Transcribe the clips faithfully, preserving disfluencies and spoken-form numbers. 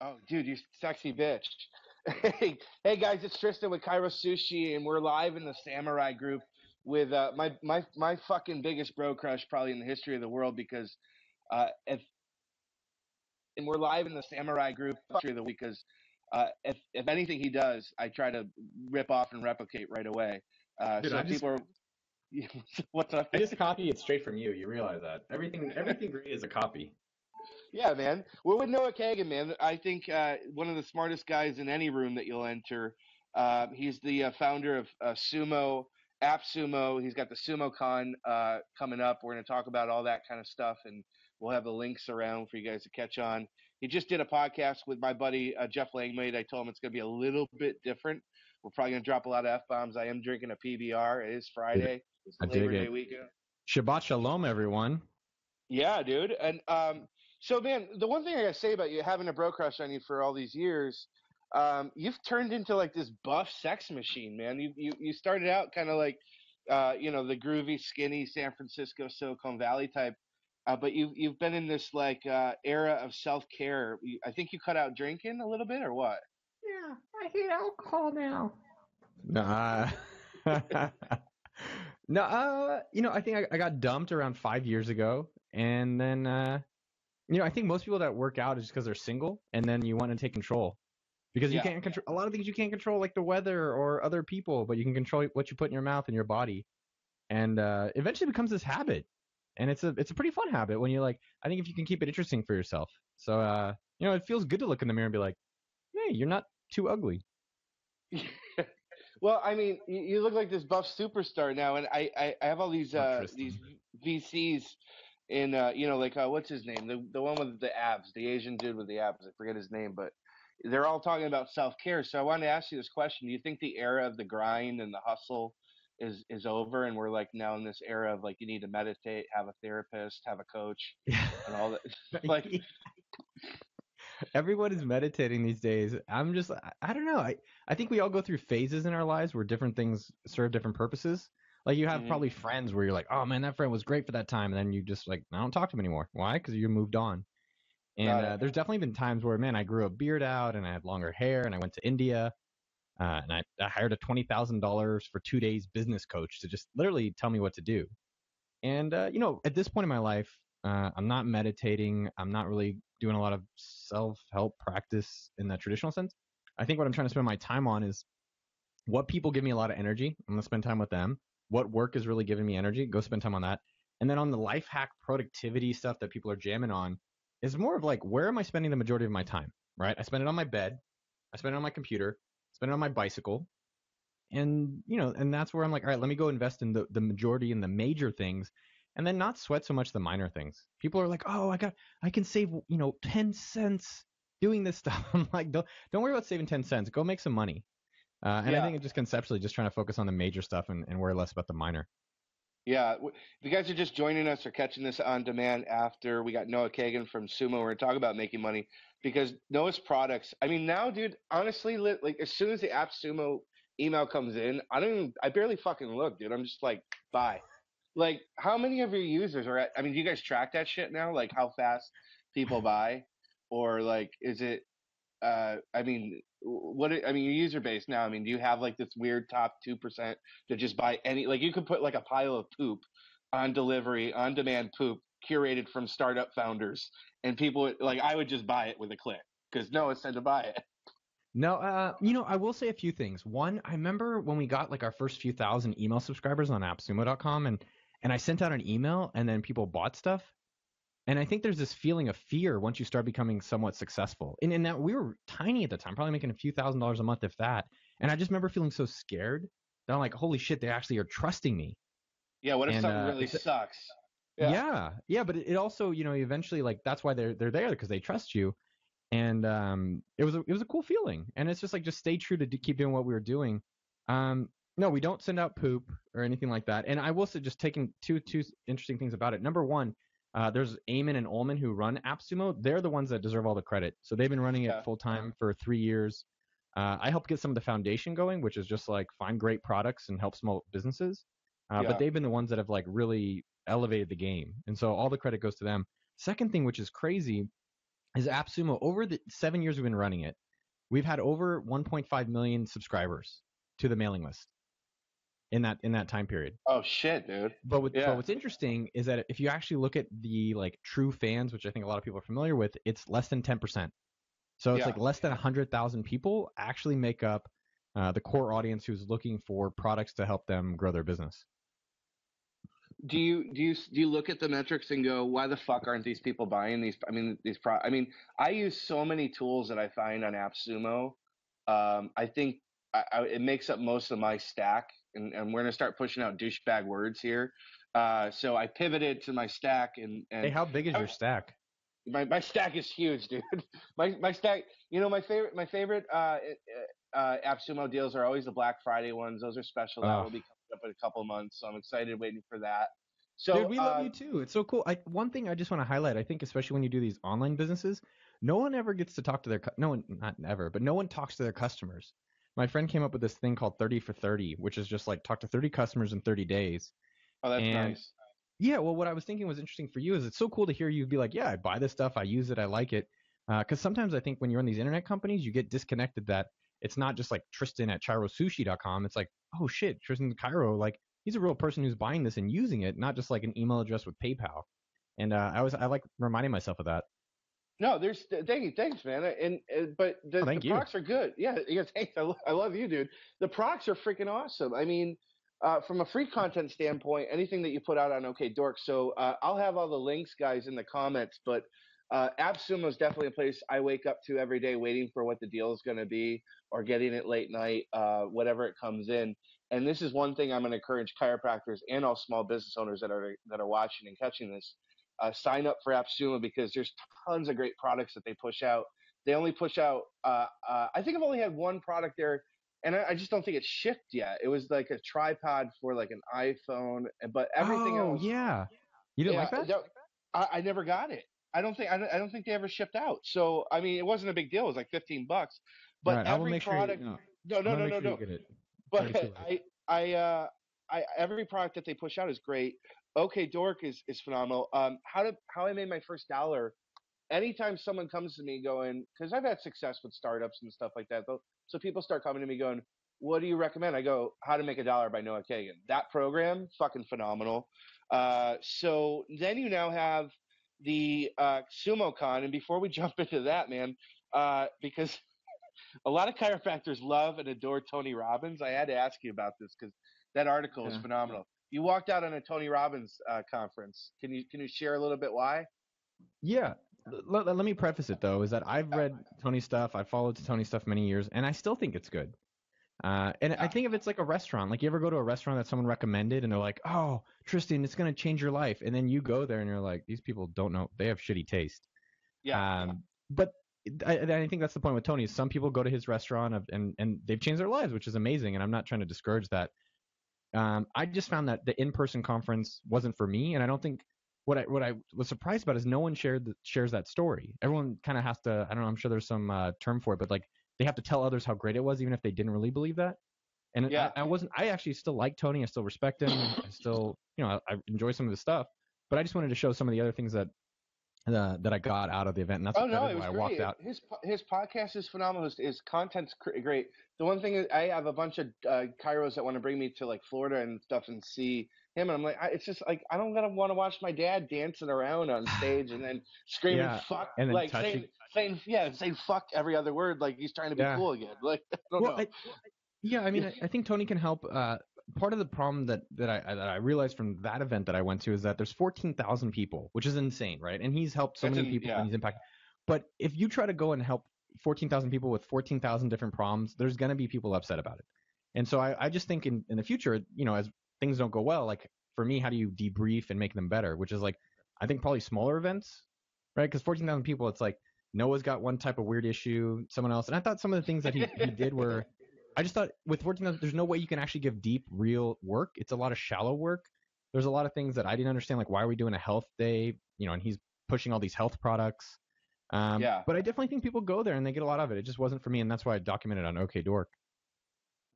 Oh, dude, you sexy bitch. Hey, hey, guys, it's Tristan with Kairo Sushi, and we're live in the Samurai group with uh, my my my fucking biggest bro crush probably in the history of the world, because uh, if and we're live in the Samurai group of the week because uh, if if anything he does, I try to rip off and replicate right away. Uh, dude, so I people just, are what's up? I just copy it straight from you. You realize that everything everything great is a copy. Yeah, man. We're with Noah Kagan, man. I think uh, one of the smartest guys in any room that you'll enter. Uh, he's the uh, founder of uh, Sumo, AppSumo. He's got the SumoCon uh, coming up. We're going to talk about all that kind of stuff, and we'll have the links around for you guys to catch on. He just did a podcast with my buddy uh, Jeff Langmaid. I told him it's going to be a little bit different. We're probably going to drop a lot of F-bombs. I am drinking a P B R. It is Friday. It's Labor Day weekend. Shabbat shalom, everyone. Yeah, dude. And um, so, man, the one thing I gotta say about you, having a bro crush on you for all these years, um, you've turned into like this buff sex machine, man. You you you started out kind of like, uh, you know, the groovy, skinny San Francisco Silicon Valley type, uh, but you've you've been in this like uh, era of self care. I think you cut out drinking a little bit, or what? Yeah, I hate alcohol now. Nah. No, uh, you know, I think I, I got dumped around five years ago, and then, uh, you know, I think most people that work out is because they're single, and then you want to take control, because yeah. you can't control a lot of things. You can't control like the weather or other people, but you can control what you put in your mouth and your body, and uh, eventually it becomes this habit, and it's a it's a pretty fun habit when you're like, I think if you can keep it interesting for yourself. So, uh, you know, it feels good to look in the mirror and be like, hey, you're not too ugly. Well, I mean, you look like this buff superstar now, and I, I, I have all these uh, these V Cs in, uh, you know, like, uh, what's his name? The the one with the abs, the Asian dude with the abs. I forget his name, but they're all talking about self-care. So I wanted to ask you this question. Do you think the era of the grind and the hustle is, is over, and we're, like, now in this era of, like, you need to meditate, have a therapist, have a coach, and all that? Like, everyone is meditating these days. I'm just, I, I don't know. I, I think we all go through phases in our lives where different things serve different purposes. Like you have mm-hmm. probably friends where you're like, oh man, that friend was great for that time. And then you just like, I don't talk to him anymore. Why? Because you moved on. And uh, there's definitely been times where, man, I grew a beard out and I had longer hair and I went to India uh, and I, I hired a twenty thousand dollars for two days business coach to just literally tell me what to do. And, uh, you know, at this point in my life, uh, I'm not meditating. I'm not really doing a lot of self-help practice in that traditional sense. I think what I'm trying to spend my time on is what people give me a lot of energy. I'm going to spend time with them. What work is really giving me energy? Go spend time on that. And then on the life hack productivity stuff that people are jamming on is more of like, where am I spending the majority of my time, right? I spend it on my bed. I spend it on my computer. I spend it on my bicycle. And, you know, and that's where I'm like, all right, let me go invest in the, the majority and the major things. And then not sweat so much the minor things. People are like, oh, I got, I can save, you know, ten cents doing this stuff. I'm like, don't, don't worry about saving ten cents. Go make some money. Uh, and yeah. I think it's just conceptually just trying to focus on the major stuff and, and worry less about the minor. Yeah. If you guys are just joining us or catching this on demand after, we got Noah Kagan from Sumo. We're going to talk about making money because Noah's products. I mean, now, dude, honestly, like as soon as the AppSumo email comes in, I don't even, I barely fucking look, dude. I'm just like, bye. Like, how many of your users are at, I mean, do you guys track that shit now? Like, how fast people buy? Or, like, is it, uh, I mean, what, I mean, your user base now, I mean, do you have, like, this weird top two percent that just buy any, like, you could put, like, a pile of poop on delivery, on-demand poop, curated from startup founders, and people, would, like, I would just buy it with a click, because no one said to buy it. No, uh, you know, I will say a few things. One, I remember when we got, like, our first few thousand email subscribers on app sumo dot com, and And I sent out an email and then people bought stuff. And I think there's this feeling of fear once you start becoming somewhat successful. And in that we were tiny at the time, probably making a few thousand dollars a month, if that. And I just remember feeling so scared that I'm like, holy shit, they actually are trusting me. Yeah. What if and, something uh, really sucks? Yeah. Yeah. Yeah. But it also, you know, eventually like that's why they're, they're there because they trust you. And um, it was, a, it was a cool feeling. And it's just like, just stay true to do, keep doing what we were doing. Um, No, we don't send out poop or anything like that. And I will say just taking two two interesting things about it. Number one, uh, there's Eamon and Ullman who run AppSumo. They're the ones that deserve all the credit. So they've been running yeah. it full time for three years. Uh, I helped get some of the foundation going, which is just like find great products and help small businesses. Uh, yeah. But they've been the ones that have like really elevated the game. And so all the credit goes to them. Second thing, which is crazy, is AppSumo, over the seven years we've been running it, we've had over one point five million subscribers to the mailing list in that in that time period. Oh shit, dude! But, with, yeah. but what's interesting is that if you actually look at the like true fans, which I think a lot of people are familiar with, it's less than ten percent. So it's yeah. like less than one hundred thousand people actually make up uh, the core audience who's looking for products to help them grow their business. Do you do you do you look at the metrics and go, why the fuck aren't these people buying these? I mean, these pro. I mean, I use so many tools that I find on AppSumo. Um, I think I, I, it makes up most of my stack, and, and we're gonna start pushing out douchebag words here. Uh, so I pivoted to my stack, and, and hey, how big is I, your stack? My my stack is huge, dude. my my stack. You know, my favorite my favorite uh, uh, AppSumo deals are always the Black Friday ones. Those are special. Oh. That will be up in a couple of months, so I'm excited waiting for that. So dude, we uh, love you too. It's so cool. I, one thing I just want to highlight, I think especially when you do these online businesses, no one ever gets to talk to their no one not never, but no one talks to their customers. My friend came up with this thing called thirty for thirty, which is just like talk to thirty customers in thirty days. Oh, that's and, nice. Yeah, well, what I was thinking was interesting for you is it's so cool to hear you be like, yeah, I buy this stuff, I use it, I like it, because uh, sometimes I think when you're in these internet companies, you get disconnected that it's not just like Tristan at Kairo Sushi dot com. It's like, oh shit, Tristan Kairo, like he's a real person who's buying this and using it, not just like an email address with PayPal. And uh, I was I like reminding myself of that. No, there's thank you, thanks, man. And, and but the, oh, the procs are good. Yeah, yeah, thanks. I, I love you, dude. The procs are freaking awesome. I mean, uh, from a free content standpoint, anything that you put out on OK Dork. So uh, I'll have all the links, guys, in the comments. But uh, AppSumo is definitely a place I wake up to every day, waiting for what the deal is going to be, or getting it late night, uh, whatever it comes in. And this is one thing I'm going to encourage chiropractors and all small business owners that are that are watching and catching this. Uh, sign up for AppSumo because there's tons of great products that they push out. They only push out uh, – uh, I think I've only had one product there, and I, I just don't think it's shipped yet. It was like a tripod for like an iPhone, but everything oh, else – Oh, yeah. You didn't yeah, like that? that I, I never got it. I don't think I don't, I don't think they ever shipped out. So, I mean, it wasn't a big deal. It was like fifteen bucks. But right, every product sure – No, no, no, no, no. Sure no. But I, I, uh, I, every product that they push out is great. OK Dork is, is phenomenal. Um, how to how I made my first dollar. Anytime someone comes to me going, because I've had success with startups and stuff like that, though, so people start coming to me going, "What do you recommend?" I go, "How to Make a Dollar" by Noah Kagan. That program, fucking phenomenal. Uh, so then you now have the uh, SumoCon, and before we jump into that, man, uh, because a lot of chiropractors love and adore Tony Robbins. I had to ask you about this because that article is yeah. phenomenal. You walked out on a Tony Robbins uh, conference. Can you can you share a little bit why? Yeah. Let, let me preface it, though, is that I've read Tony's stuff. I followed Tony's stuff many years, and I still think it's good. Uh, and yeah. I think if it's like a restaurant, like you ever go to a restaurant that someone recommended, and they're like, oh, Tristan, it's going to change your life. And then you go there, and you're like, these people don't know. They have shitty taste. Yeah. Um, but I, I think that's the point with Tony. Is some people go to his restaurant, and, and they've changed their lives, which is amazing, and I'm not trying to discourage that. Um, I just found that the in-person conference wasn't for me, and I don't think what I what I was surprised about is no one shared the, shares that story. Everyone kind of has to. I don't know. I'm sure there's some uh, term for it, but like they have to tell others how great it was, even if they didn't really believe that. And yeah. I, I wasn't. I actually still like Tony. I still respect him. I still, you know, I, I enjoy some of his stuff. But I just wanted to show some of the other things that uh, that I got out of the event. And that's oh no, it was I great. Walked out. His his podcast is phenomenal. His, his content's great. The one thing is, I have a bunch of uh, Kairos that want to bring me to like Florida and stuff and see him, and I'm like, I, it's just like I don't gonna want to watch my dad dancing around on stage and then screaming yeah. fuck, and then like saying, saying yeah, saying fuck every other word, like he's trying to be yeah. cool again. Like I don't well, know. I, yeah, I mean, I, I think Tony can help. Uh, part of the problem that that I that I realized from that event that I went to is that there's fourteen thousand people, which is insane, right? And he's helped so That's many an, people yeah. and he's impacted. But if you try to go and help fourteen thousand people with fourteen thousand different problems, there's going to be people upset about it. And so I, I just think in, in the future, you know, as things don't go well, like for me, how do you debrief and make them better? Which is like, I think probably smaller events, right? Because fourteen thousand people, it's like Noah's got one type of weird issue, someone else. And I thought some of the things that he, he did were, I just thought with fourteen thousand, there's no way you can actually give deep, real work. It's a lot of shallow work. There's a lot of things that I didn't understand, like why are we doing a health day? You know, and he's pushing all these health products. Um, yeah. But I definitely think people go there and they get a lot of it. It just wasn't for me, and that's why I documented on OK Dork.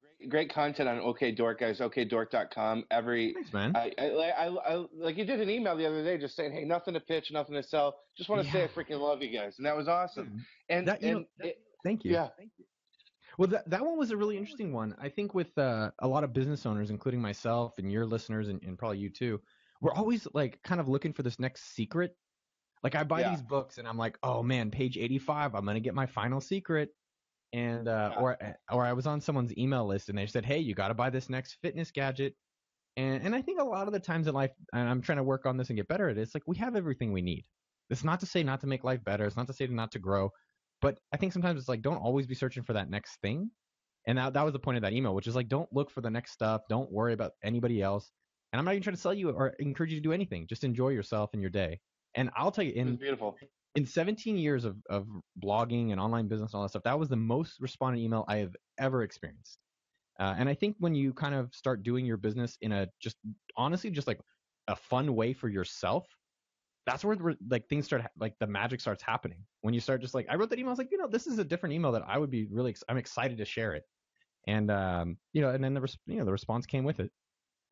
Great, great content on OK Dork, guys. O K Dork dot com. Every Thanks, man. I, I, I, I, like you did an email the other day just saying, hey, nothing to pitch, nothing to sell. Just want to yeah. say I freaking love you guys, and that was awesome. Yeah. And, that, and know, that, it, thank you. Yeah. Thank you. Well, that that one was a really interesting one. I think with uh, a lot of business owners, including myself and your listeners, and, and probably you too, we're always like kind of looking for this next secret. Like I buy yeah. these books and I'm like, oh man, page eighty-five, I'm gonna get my final secret. And uh, yeah. or or I was on someone's email list and they said, hey, you got to buy this next fitness gadget. And and I think a lot of the times in life, and I'm trying to work on this and get better at it, it's like we have everything we need. It's not to say not to make life better. It's not to say not to grow. But I think sometimes it's like, don't always be searching for that next thing. And that, that was the point of that email, which is like, don't look for the next stuff. Don't worry about anybody else. And I'm not even trying to sell you or encourage you to do anything. Just enjoy yourself and your day. And I'll tell you, in, beautiful. in seventeen years of, of blogging and online business and all that stuff, that was the most responded email I have ever experienced. Uh, and I think when you kind of start doing your business in a just, honestly, just like a fun way for yourself, that's where like things start, like the magic starts happening. When you start just like, I wrote that email, I was like, you know, this is a different email that I would be really, I'm excited to share it. And, um, you know, and then the, you know, the response came with it.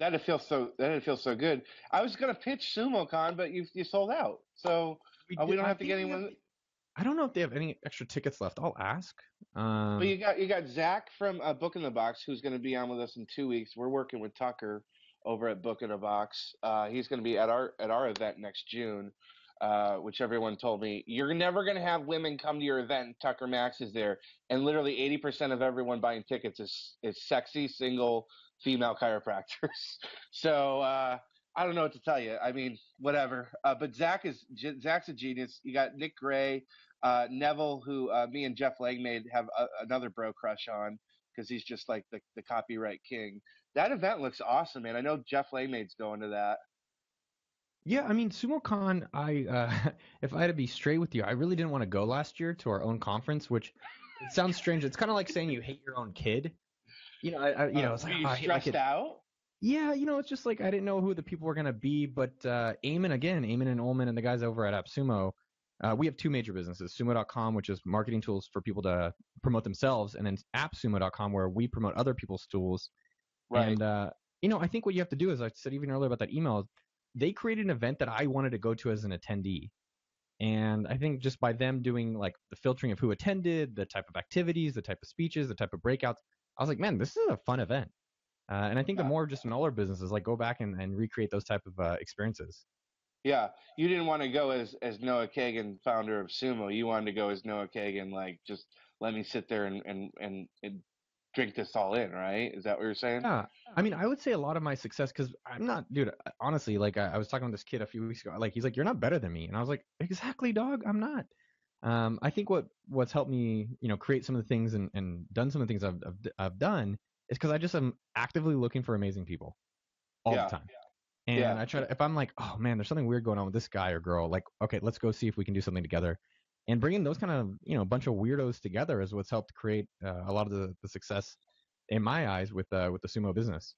That'd feel so, that'd feel so good. I was going to pitch SumoCon, but you you sold out. So we, uh, we don't I have to get anyone. Have, I don't know if they have any extra tickets left. I'll ask. Um, but you got, you got Zach from uh, Book in the Box, who's going to be on with us in two weeks. We're working with Tucker over at Book in a Box. Uh, he's going to be at our at our event next June, uh, which everyone told me, you're never going to have women come to your event, and Tucker Max is there. And literally eighty percent of everyone buying tickets is, is sexy, single, female chiropractors. So uh, I don't know what to tell you. I mean, whatever. Uh, but Zach is Zach's a genius. You got Nick Gray, uh, Neville, who uh, me and Jeff Langmaid have a, another bro crush on, because he's just like the, the copyright king. That event looks awesome, man. I know Jeff Langmaid's going to that. Yeah, I mean, SumoCon, I, uh, if I had to be straight with you, I really didn't want to go last year to our own conference, which it sounds strange. It's kind of like saying you hate your own kid. You know, I, I, you uh, know, it's like, you oh, stressed I out? Yeah, you know, it's just like I didn't know who the people were going to be, but uh, Eamon, again, Eamon and Ullman and the guys over at AppSumo, Uh, we have two major businesses, Sumo dot com, which is marketing tools for people to promote themselves, and then AppSumo dot com, where we promote other people's tools. Right. And, uh, you know, I think what you have to do is, I said even earlier about that email, they created an event that I wanted to go to as an attendee. And I think just by them doing like the filtering of who attended, the type of activities, the type of speeches, the type of breakouts, I was like, man, this is a fun event. Uh, and I think yeah. the more just in all our businesses, like go back and, and recreate those type of uh, experiences. Yeah, you didn't want to go as, as Noah Kagan, founder of Sumo. You wanted to go as Noah Kagan, like, just let me sit there and, and, and, and drink this all in, right? Is that what you're saying? Yeah, I mean, I would say a lot of my success, because I'm not, dude, honestly, like, I, I was talking to this kid a few weeks ago. Like, he's like, you're not better than me. And I was like, exactly, dog, I'm not. Um, I think what what's helped me, you know, create some of the things and, and done some of the things I've, I've, I've done is because I just am actively looking for amazing people all yeah, the time. Yeah. And yeah. I try to, if I'm like, oh man, there's something weird going on with this guy or girl, like, okay, let's go see if we can do something together. And bringing those kind of, you know, bunch of weirdos together is what's helped create uh, a lot of the, the success in my eyes with, uh, with the Sumo business.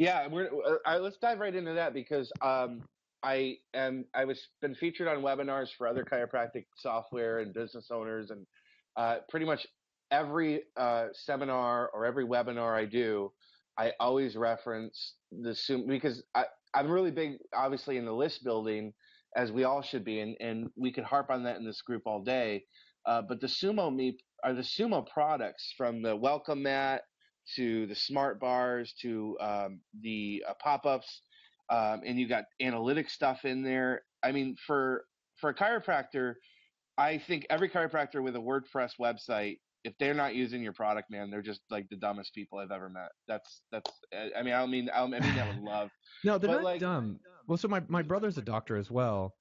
Yeah. We're, uh, I, let's dive right into that, because um, I am, I was been featured on webinars for other chiropractic software and business owners, and uh, pretty much every uh, seminar or every webinar I do, I always reference the Sumo, because I, I'm really big, obviously, in the list building, as we all should be, and, and we could harp on that in this group all day. Uh, but the Sumo meep are the Sumo products, from the welcome mat to the smart bars to um, the uh, pop-ups, um, and you got analytic stuff in there. I mean, for for a chiropractor, I think every chiropractor with a WordPress website, if they're not using your product, man, they're just like the dumbest people I've ever met. That's that's. I mean, I don't mean I, don't, I mean that with love. No, they're not like, dumb. Well, so my my brother's a doctor as well,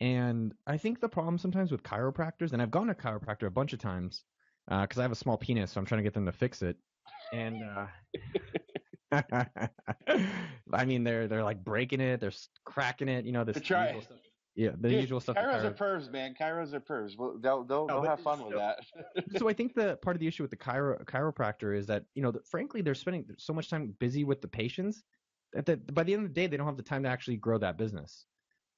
and I think the problem sometimes with chiropractors, and I've gone to a chiropractor a bunch of times because uh, I have a small penis, so I'm trying to get them to fix it. And uh, I mean, they're they're like breaking it, they're cracking it, you know, this usual stuff. Yeah, the Dude, usual stuff. Kairos are pervs, man. Kairos are pervs. Well, they'll they'll, no, they'll have fun so, with that. So I think the part of the issue with the chiro, chiropractor is that, you know, the, frankly, they're spending so much time busy with the patients that the, by the end of the day, they don't have the time to actually grow that business.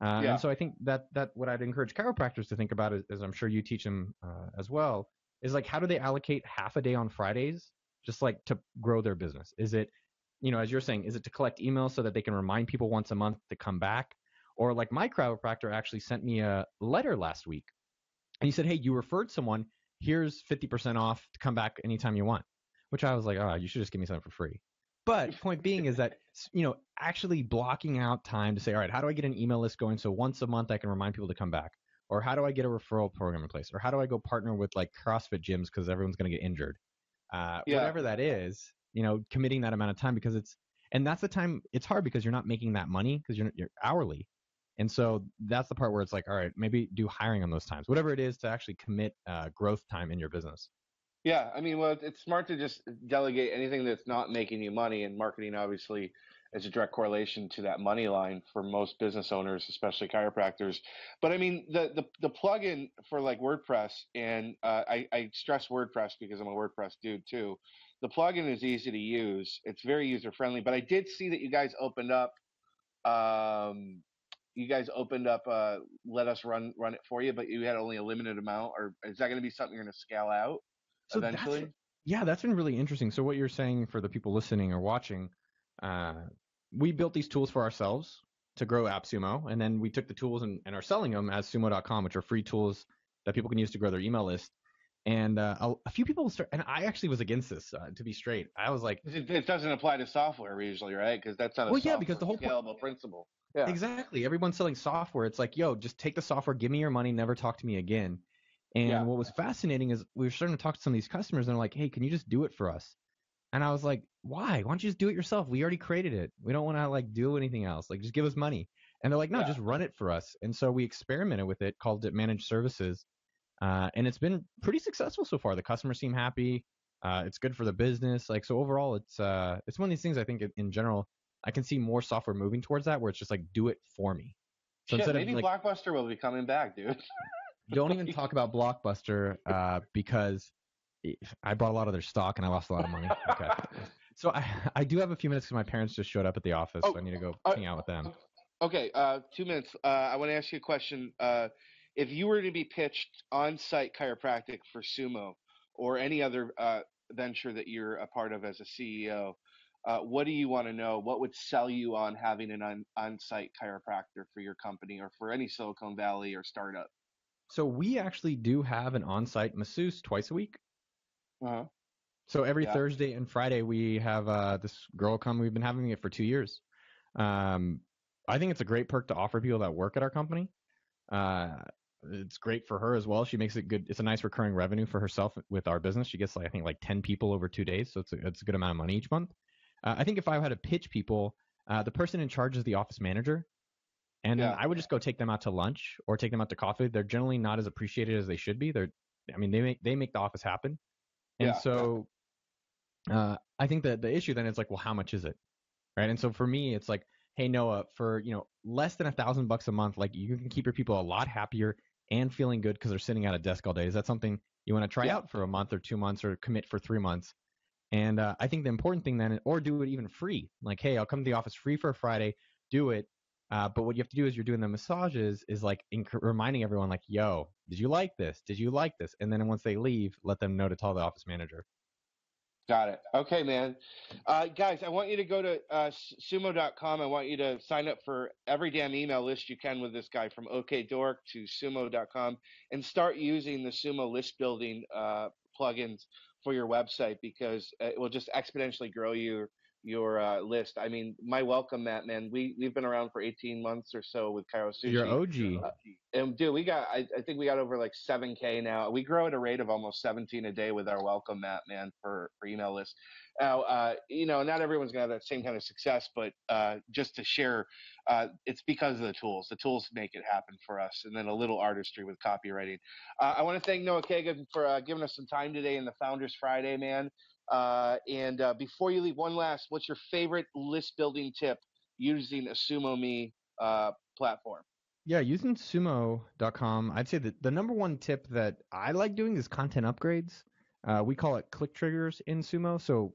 Uh, yeah. And so I think that that what I'd encourage chiropractors to think about, is, as I'm sure you teach them uh, as well, is like, how do they allocate half a day on Fridays just like to grow their business? Is it, you know, as you're saying, is it to collect emails so that they can remind people once a month to come back? Or like my chiropractor actually sent me a letter last week and he said, hey, you referred someone, here's fifty percent off to come back anytime you want, which I was like, oh, you should just give me something for free. But point being is that, you know, actually blocking out time to say, all right, how do I get an email list going so once a month I can remind people to come back? Or how do I get a referral program in place? Or how do I go partner with like CrossFit gyms because everyone's going to get injured? Uh, yeah. Whatever that is, you know, committing that amount of time, because it's, and that's the time it's hard because you're not making that money because you're you're hourly. And so that's the part where it's like, all right, maybe do hiring on those times, whatever it is to actually commit uh, growth time in your business. Yeah. I mean, well, it's smart to just delegate anything that's not making you money, and marketing obviously is a direct correlation to that money line for most business owners, especially chiropractors. But I mean, the the, the plugin for like WordPress, and uh, I, I stress WordPress because I'm a WordPress dude too. The plugin is easy to use. It's very user friendly, but I did see that you guys opened up, um, you guys opened up, uh, let us run, run it for you, but you had only a limited amount. Or is that going to be something you're going to scale out so eventually? That's, yeah, that's been really interesting. So what you're saying for the people listening or watching, uh, we built these tools for ourselves to grow AppSumo. And then we took the tools and, and are selling them as Sumo dot com, which are free tools that people can use to grow their email list. And uh, a, a few people start, and I actually was against this, uh, to be straight. I was like, it, it doesn't apply to software usually, right? Because that's not a well, yeah, because the whole scalable point, principle. Yeah. Exactly. Everyone's selling software. It's like, yo, just take the software, give me your money, never talk to me again. And yeah. What was fascinating is we were starting to talk to some of these customers and they're like, hey, can you just do it for us? And I was like, why? Why don't you just do it yourself? We already created it. We don't want to like do anything else. Like, just give us money. And they're like, no, yeah. just run it for us. And so we experimented with it, called it Managed Services. Uh, and it's been pretty successful so far. The customers seem happy. Uh, it's good for the business. Like, so overall, it's uh, it's one of these things I think in general, I can see more software moving towards that where it's just like, do it for me. So Shit, instead maybe of, like, Blockbuster will be coming back, dude. Don't even talk about Blockbuster uh, because I bought a lot of their stock and I lost a lot of money. Okay. So I, I do have a few minutes because my parents just showed up at the office. Oh, so I need to go uh, hang out with them. Okay, uh, two minutes. Uh, I want to ask you a question. Uh, if you were to be pitched on-site chiropractic for Sumo or any other uh, venture that you're a part of as a C E O, Uh, what do you want to know? What would sell you on having an on, on-site chiropractor for your company or for any Silicon Valley or startup? So we actually do have an on-site masseuse twice a week. Uh-huh. So every yeah. Thursday and Friday, we have uh, this girl come. We've been having it for two years. Um, I think it's a great perk to offer people that work at our company. Uh, it's great for her as well. She makes it good. It's a nice recurring revenue for herself with our business. She gets, like, I think, like ten people over two days. So it's a, it's a good amount of money each month. Uh, I think if I had to pitch people, uh, the person in charge is the office manager. And yeah. then I would just go take them out to lunch or take them out to coffee. They're generally not as appreciated as they should be. They're, I mean, they make, they make the office happen. And yeah. so uh, I think that the issue then is like, well, how much is it? Right. And so for me, it's like, hey, Noah, for, you know, less than a thousand bucks a month, like you can keep your people a lot happier and feeling good because they're sitting at a desk all day. Is that something you want to try yeah. out for a month or two months or commit for three months? And uh, I think the important thing then, or do it even free. Like, hey, I'll come to the office free for a Friday, do it. Uh, but what you have to do is you're doing the massages is like inc- reminding everyone like, yo, did you like this? Did you like this? And then once they leave, let them know to tell the office manager. Got it. Okay, man. Uh, guys, I want you to go to uh, sumo dot com. I want you to sign up for every damn email list you can with this guy from OKDork to sumo dot com and start using the Sumo list building uh, plugins for your website, because it will just exponentially grow your your uh, list. I mean, my welcome mat, man. We we've been around for eighteen months or so with Kairosuji. You're O G. Uh, and dude, we got I, I think we got over like seven K now. We grow at a rate of almost seventeen a day with our welcome mat, man, for, for email lists. Now, uh, you know, not everyone's gonna have that same kind of success, but uh, just to share, uh, it's because of the tools. The tools make it happen for us, and then a little artistry with copywriting. Uh, I want to thank Noah Kagan for uh, giving us some time today in the Founders Friday, man. Uh, and uh, before you leave, one last, what's your favorite list building tip using a SumoMe uh, platform? Yeah, using sumo dot com, I'd say that the number one tip that I like doing is content upgrades. Uh, we call it click triggers in Sumo. So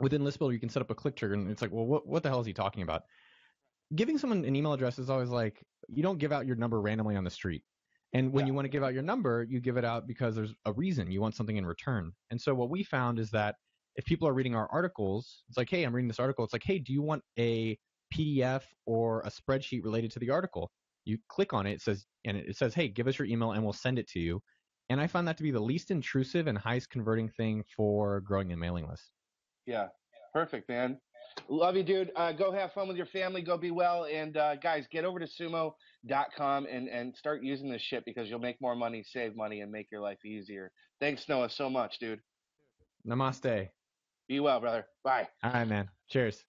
within List Builder, you can set up a click trigger, and it's like, well, what, what the hell is he talking about? Giving someone an email address is always like, you don't give out your number randomly on the street. And when yeah. you want to give out your number, you give it out because there's a reason. You want something in return. And so what we found is that if people are reading our articles, it's like, hey, I'm reading this article. It's like, hey, do you want a P D F or a spreadsheet related to the article? You click on it, it says, and it says, hey, give us your email and we'll send it to you. And I found that to be the least intrusive and highest converting thing for growing a mailing list. Yeah, perfect, man. Love you, dude. Uh, go have fun with your family. Go be well. And uh, guys, get over to sumo dot com and, and start using this shit, because you'll make more money, save money, and make your life easier. Thanks, Noah, so much, dude. Namaste. Be well, brother. Bye. All right, man. Cheers.